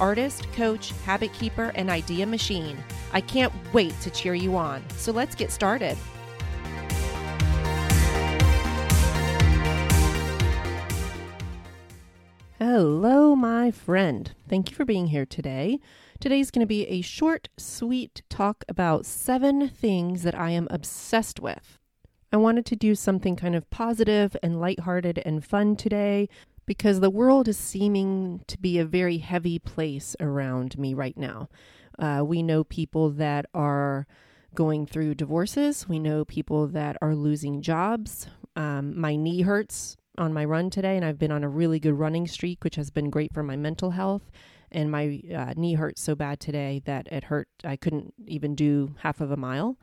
artist, coach, habit keeper, and idea machine. I can't wait to cheer you on. So let's get started. Hello, my friend. Thank you for being here today. Today's going to be a short, sweet talk about 7 things that I am obsessed with. I wanted to do something kind of positive and lighthearted and fun today because the world is seeming to be a very heavy place around me right now. We know people that are going through divorces. We know people that are losing jobs. My knee hurts on my run today, and I've been on a really good running streak, which has been great for my mental health. And my knee hurt so bad today that it hurt. I couldn't even do half of a mile.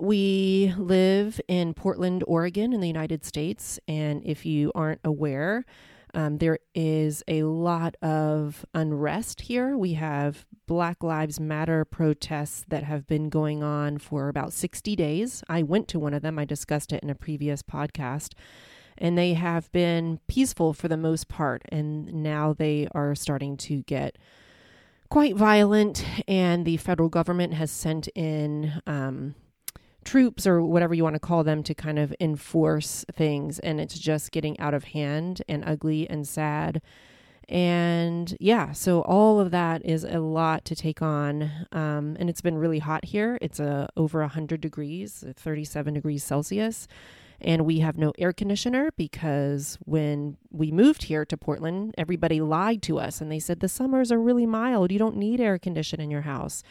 We live in Portland, Oregon, in the United States. And if you aren't aware, there is a lot of unrest here. We have Black Lives Matter protests that have been going on for about 60 days. I went to one of them. I discussed it in a previous podcast. And they have been peaceful for the most part. And now they are starting to get quite violent. And the federal government has sent in troops or whatever you want to call them to kind of enforce things. And it's just getting out of hand and ugly and sad. And yeah, so all of that is a lot to take on. And it's been really hot here. It's over 100 degrees, 37 degrees Celsius. And we have no air conditioner because when we moved here to Portland, everybody lied to us and they said, the summers are really mild. You don't need air conditioning in your house.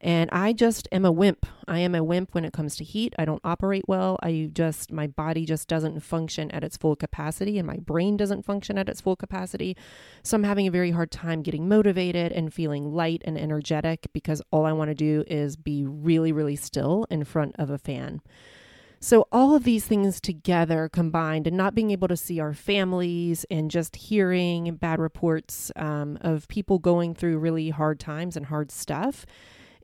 And I just am a wimp. I am a wimp when it comes to heat. I don't operate well. My body just doesn't function at its full capacity and my brain doesn't function at its full capacity. So I'm having a very hard time getting motivated and feeling light and energetic because all I want to do is be really, really still in front of a fan. So all of these things together combined and not being able to see our families and just hearing bad reports of people going through really hard times and hard stuff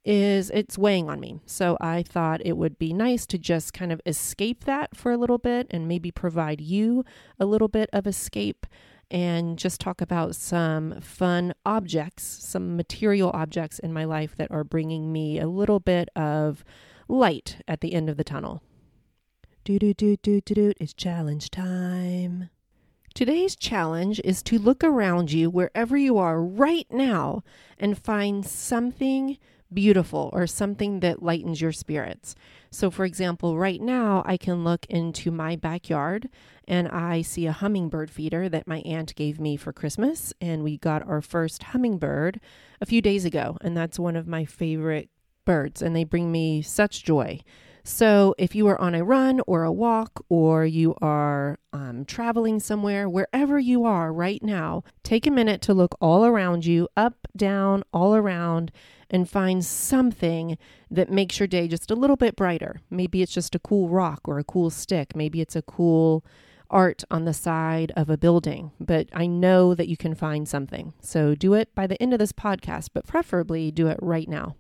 it's weighing on me. So I thought it would be nice to just kind of escape that for a little bit and maybe provide you a little bit of escape and just talk about some fun objects, some material objects in my life that are bringing me a little bit of light at the end of the tunnel. It's challenge time. Today's challenge is to look around you wherever you are right now and find something beautiful or something that lightens your spirits. So for example, right now I can look into my backyard and I see a hummingbird feeder that my aunt gave me for Christmas. And we got our first hummingbird a few days ago. And that's one of my favorite birds and they bring me such joy. So if you are on a run or a walk or you are traveling somewhere, wherever you are right now, take a minute to look all around you, up, down, all around, and find something that makes your day just a little bit brighter. Maybe it's just a cool rock or a cool stick. Maybe it's a cool art on the side of a building, but I know that you can find something. So do it by the end of this podcast, but preferably do it right now.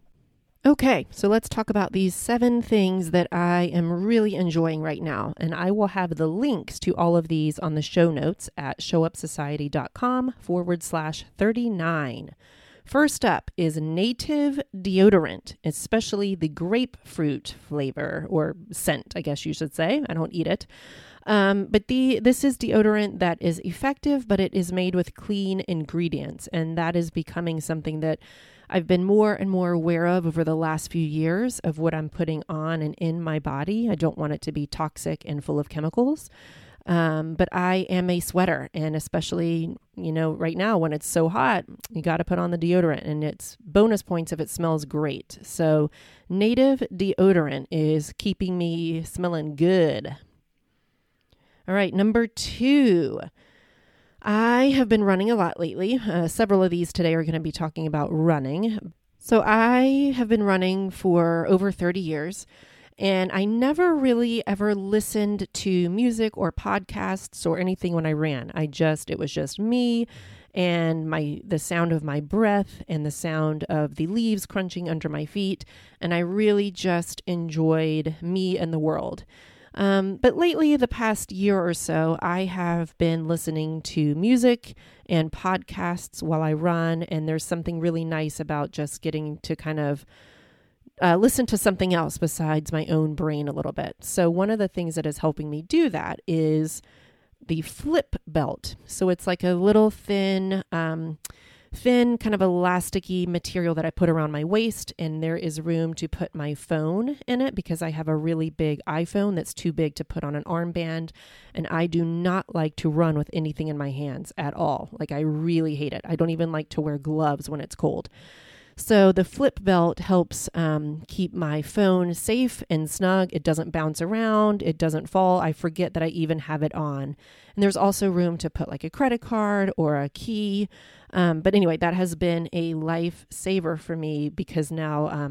Okay, so let's talk about these 7 things that I am really enjoying right now. And I will have the links to all of these on the show notes at showupsociety.com/39. First up is Native deodorant, especially the grapefruit flavor or scent, I guess you should say. I don't eat it. But this is deodorant that is effective, but it is made with clean ingredients. And that is becoming something that I've been more and more aware of over the last few years of what I'm putting on and in my body. I don't want it to be toxic and full of chemicals. But I am a sweater, and especially, right now when it's so hot, you got to put on the deodorant, and it's bonus points if it smells great. So Native deodorant is keeping me smelling good. All right, number 2. I have been running a lot lately. Several of these today are going to be talking about running. So I have been running for over 30 years, and I never really ever listened to music or podcasts or anything when I ran. It was just me and the sound of my breath and the sound of the leaves crunching under my feet. And I really just enjoyed me and the world. But lately, the past year or so, I have been listening to music and podcasts while I run. And there's something really nice about just getting to kind of listen to something else besides my own brain a little bit. So one of the things that is helping me do that is the FlipBelt. So it's like a little thin kind of elasticy material that I put around my waist, and there is room to put my phone in it because I have a really big iPhone that's too big to put on an armband, and I do not like to run with anything in my hands at all. Like, I really hate it. I don't even like to wear gloves when it's cold. So the FlipBelt helps keep my phone safe and snug. It doesn't bounce around. It doesn't fall. I forget that I even have it on. And there's also room to put like a credit card or a key. But anyway, that has been a lifesaver for me because now,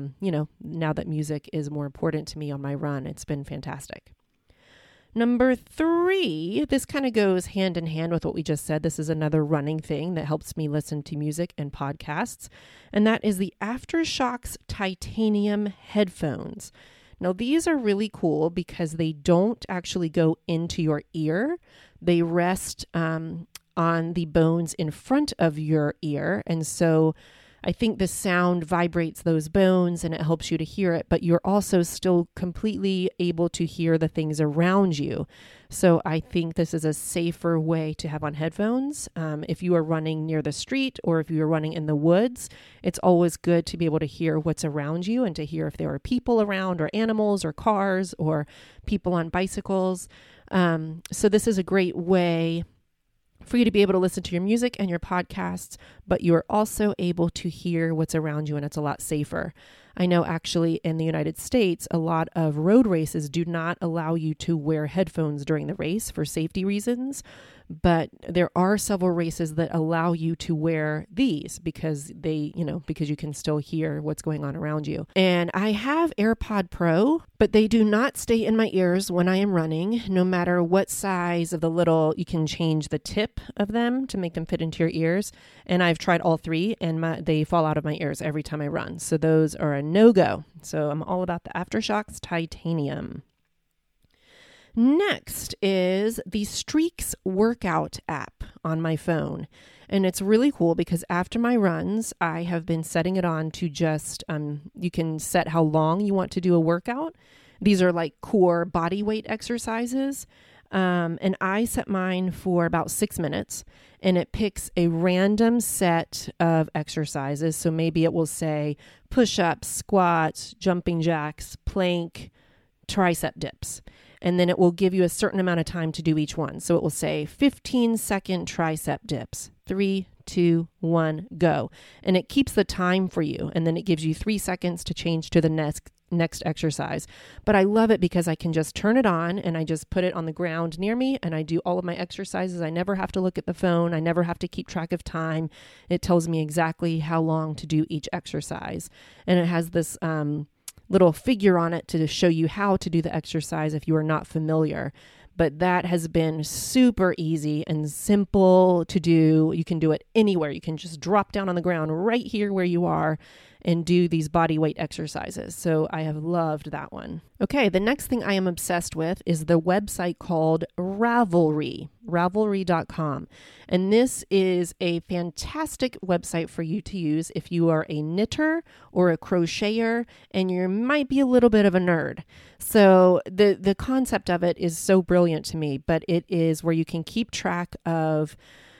now that music is more important to me on my run, it's been fantastic. Number 3, this kind of goes hand in hand with what we just said. This is another running thing that helps me listen to music and podcasts, and that is the Aftershokz Titanium headphones. Now, these are really cool because they don't actually go into your ear. They rest on the bones in front of your ear, and so I think the sound vibrates those bones and it helps you to hear it, but you're also still completely able to hear the things around you. So I think this is a safer way to have on headphones. If you are running near the street or if you're running in the woods, it's always good to be able to hear what's around you and to hear if there are people around or animals or cars or people on bicycles. So this is a great way for you to be able to listen to your music and your podcasts, but you're also able to hear what's around you, and it's a lot safer. I know actually in the United States, a lot of road races do not allow you to wear headphones during the race for safety reasons, but there are several races that allow you to wear these because because you can still hear what's going on around you. And I have AirPod Pro, but they do not stay in my ears when I am running, no matter what size of the little, you can change the tip of them to make them fit into your ears. And I've tried all 3 and they fall out of my ears every time I run. So those are a no-go. So I'm all about the Aftershokz Titanium. Next is the Streaks workout app on my phone. And it's really cool because after my runs, I have been setting it on to just, you can set how long you want to do a workout. These are like core body weight exercises. And I set mine for about 6 minutes, and it picks a random set of exercises. So maybe it will say push-ups, squats, jumping jacks, plank, tricep dips. And then it will give you a certain amount of time to do each one. So it will say 15-second tricep dips, 3, 2, 1, go. And it keeps the time for you. And then it gives you 3 seconds to change to the next exercise. But I love it because I can just turn it on and I just put it on the ground near me and I do all of my exercises. I never have to look at the phone. I never have to keep track of time. It tells me exactly how long to do each exercise. And it has this little figure on it to show you how to do the exercise if you are not familiar. But that has been super easy and simple to do. You can do it anywhere. You can just drop down on the ground right here where you are and do these body weight exercises. So I have loved that one. Okay, the next thing I am obsessed with is the website called Ravelry, Ravelry.com. And this is a fantastic website for you to use if you are a knitter or a crocheter and you might be a little bit of a nerd. So the concept of it is so brilliant to me, but it is where you can keep track of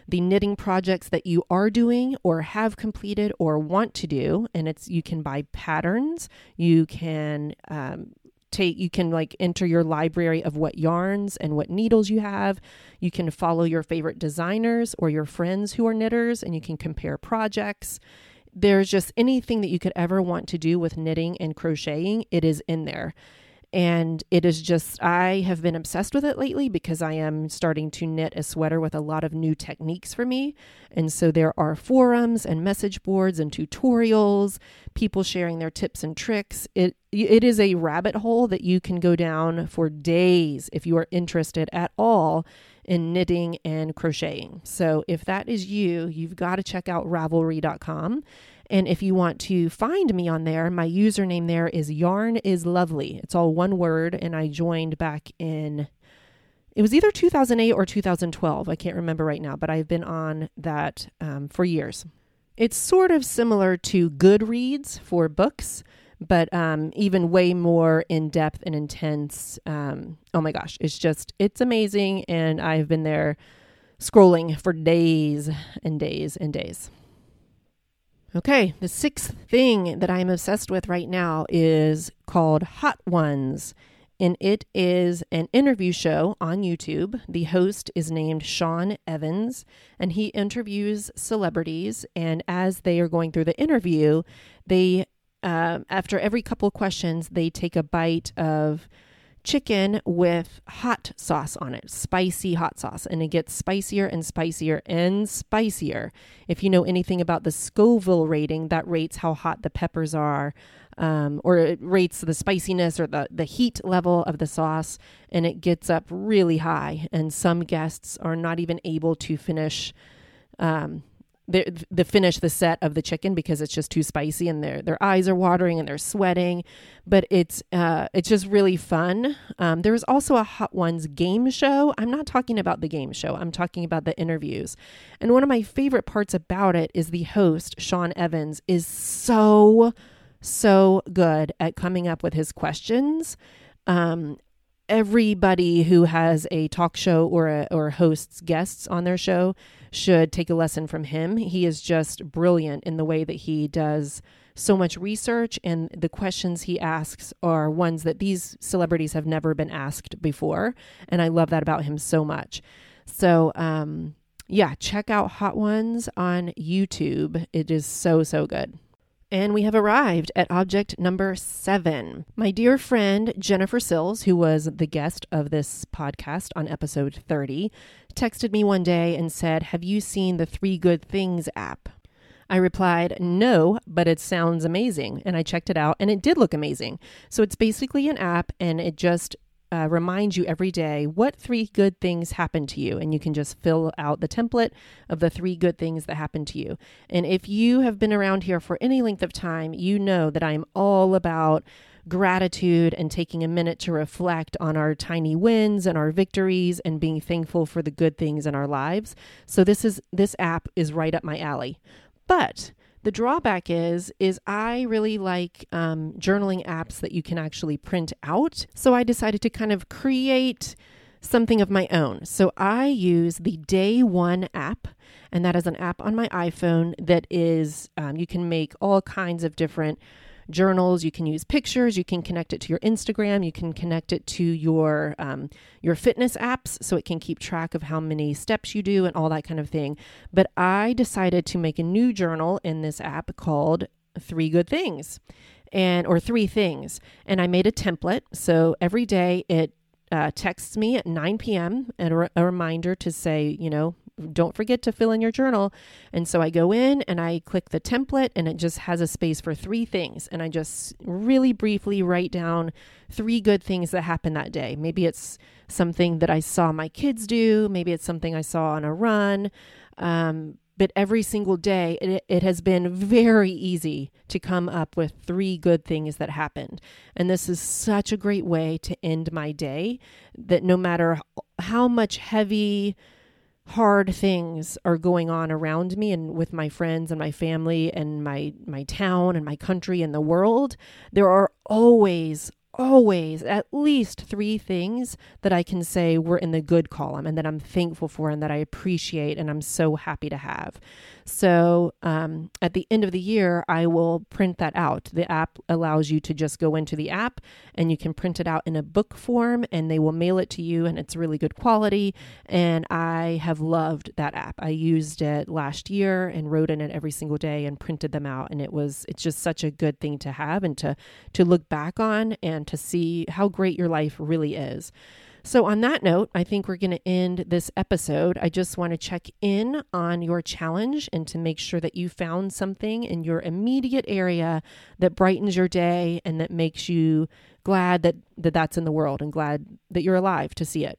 the knitting projects that you are doing or have completed or want to do. And you can buy patterns. You can, enter your library of what yarns and what needles you have. You can follow your favorite designers or your friends who are knitters, and you can compare projects. There's just anything that you could ever want to do with knitting and crocheting. It is in there. And it is just, I have been obsessed with it lately because I am starting to knit a sweater with a lot of new techniques for me. And so there are forums and message boards and tutorials, people sharing their tips and tricks. It is a rabbit hole that you can go down for days if you are interested at all in knitting and crocheting. So if that is you, you've got to check out Ravelry.com. And if you want to find me on there, my username there is yarnislovely. It's all one word. And I joined back in, it was either 2008 or 2012. I can't remember right now, but I've been on that for years. It's sort of similar to Goodreads for books, but even way more in-depth and intense. Oh my gosh, it's amazing. And I've been there scrolling for days and days and days. Okay, the sixth thing that I'm obsessed with right now is called Hot Ones, and it is an interview show on YouTube. The host is named Sean Evans, and he interviews celebrities, and as they are going through the interview, they after every couple questions, they take a bite of chicken with hot sauce on it, spicy hot sauce, and it gets spicier and spicier and spicier. If you know anything about the Scoville rating, that rates how hot the peppers are, or it rates the spiciness or the heat level of the sauce, and it gets up really high. And some guests are not even able to finish the set of the chicken because it's just too spicy, and their eyes are watering and they're sweating, but it's just really fun. There is also a Hot Ones game show. I'm not talking about the game show. I'm talking about the interviews. And one of my favorite parts about it is the host, Sean Evans, is so good at coming up with his questions. Everybody who has a talk show or hosts guests on their show should take a lesson from him. He is just brilliant in the way that he does so much research, and the questions he asks are ones that these celebrities have never been asked before. And I love that about him so much. So, yeah, check out Hot Ones on YouTube. It is so good. And we have arrived at object number 7. My dear friend, Jennifer Sills, who was the guest of this podcast on episode 30, texted me one day and said, "Have you seen the Three Good Things app?" I replied, "No, but it sounds amazing." And I checked it out and it did look amazing. So it's basically an app, and it just reminds you every day what 3 good things happened to you. And you can just fill out the template of the 3 good things that happened to you. And if you have been around here for any length of time, you know that I'm all about gratitude and taking a minute to reflect on our tiny wins and our victories and being thankful for the good things in our lives. So this app is right up my alley. But the drawback is I really like journaling apps that you can actually print out. So I decided to kind of create something of my own. So I use the Day One app, and that is an app on my iPhone that is, you can make all kinds of different journals. You can use pictures. You can connect it to your Instagram. You can connect it to your fitness apps, so it can keep track of how many steps you do and all that kind of thing. But I decided to make a new journal in this app called Three Good Things, or 3 Things. And I made a template. So every day it texts me at 9 p.m. and a reminder to say, don't forget to fill in your journal. And so I go in and I click the template, and it just has a space for 3 things. And I just really briefly write down 3 good things that happened that day. Maybe it's something that I saw my kids do. Maybe it's something I saw on a run. But every single day, it has been very easy to come up with 3 good things that happened. And this is such a great way to end my day, that no matter how much heavy, hard things are going on around me and with my friends and my family and my town and my country and the world, there are always at least 3 things that I can say were in the good column and that I'm thankful for and that I appreciate and I'm so happy to have. So at the end of the year, I will print that out. The app allows you to just go into the app and you can print it out in a book form, and they will mail it to you, and it's really good quality. And I have loved that app. I used it last year and wrote in it every single day and printed them out. And it's just such a good thing to have and to look back on and on to see how great your life really is. So on that note, I think we're going to end this episode. I just want to check in on your challenge and to make sure that you found something in your immediate area that brightens your day and that makes you glad that that's in the world and glad that you're alive to see it.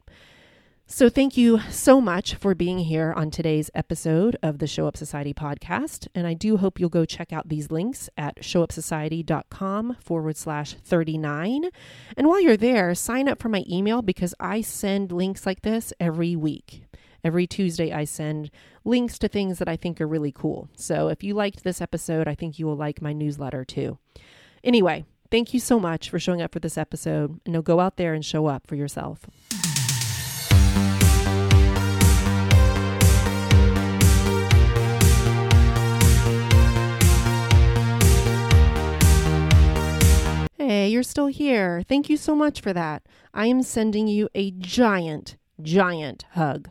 So thank you so much for being here on today's episode of the Show Up Society podcast. And I do hope you'll go check out these links at showupsociety.com/39. And while you're there, sign up for my email because I send links like this every week. Every Tuesday, I send links to things that I think are really cool. So if you liked this episode, I think you will like my newsletter too. Anyway, thank you so much for showing up for this episode. And now go out there and show up for yourself. Hey, you're still here. Thank you so much for that. I am sending you a giant, giant hug.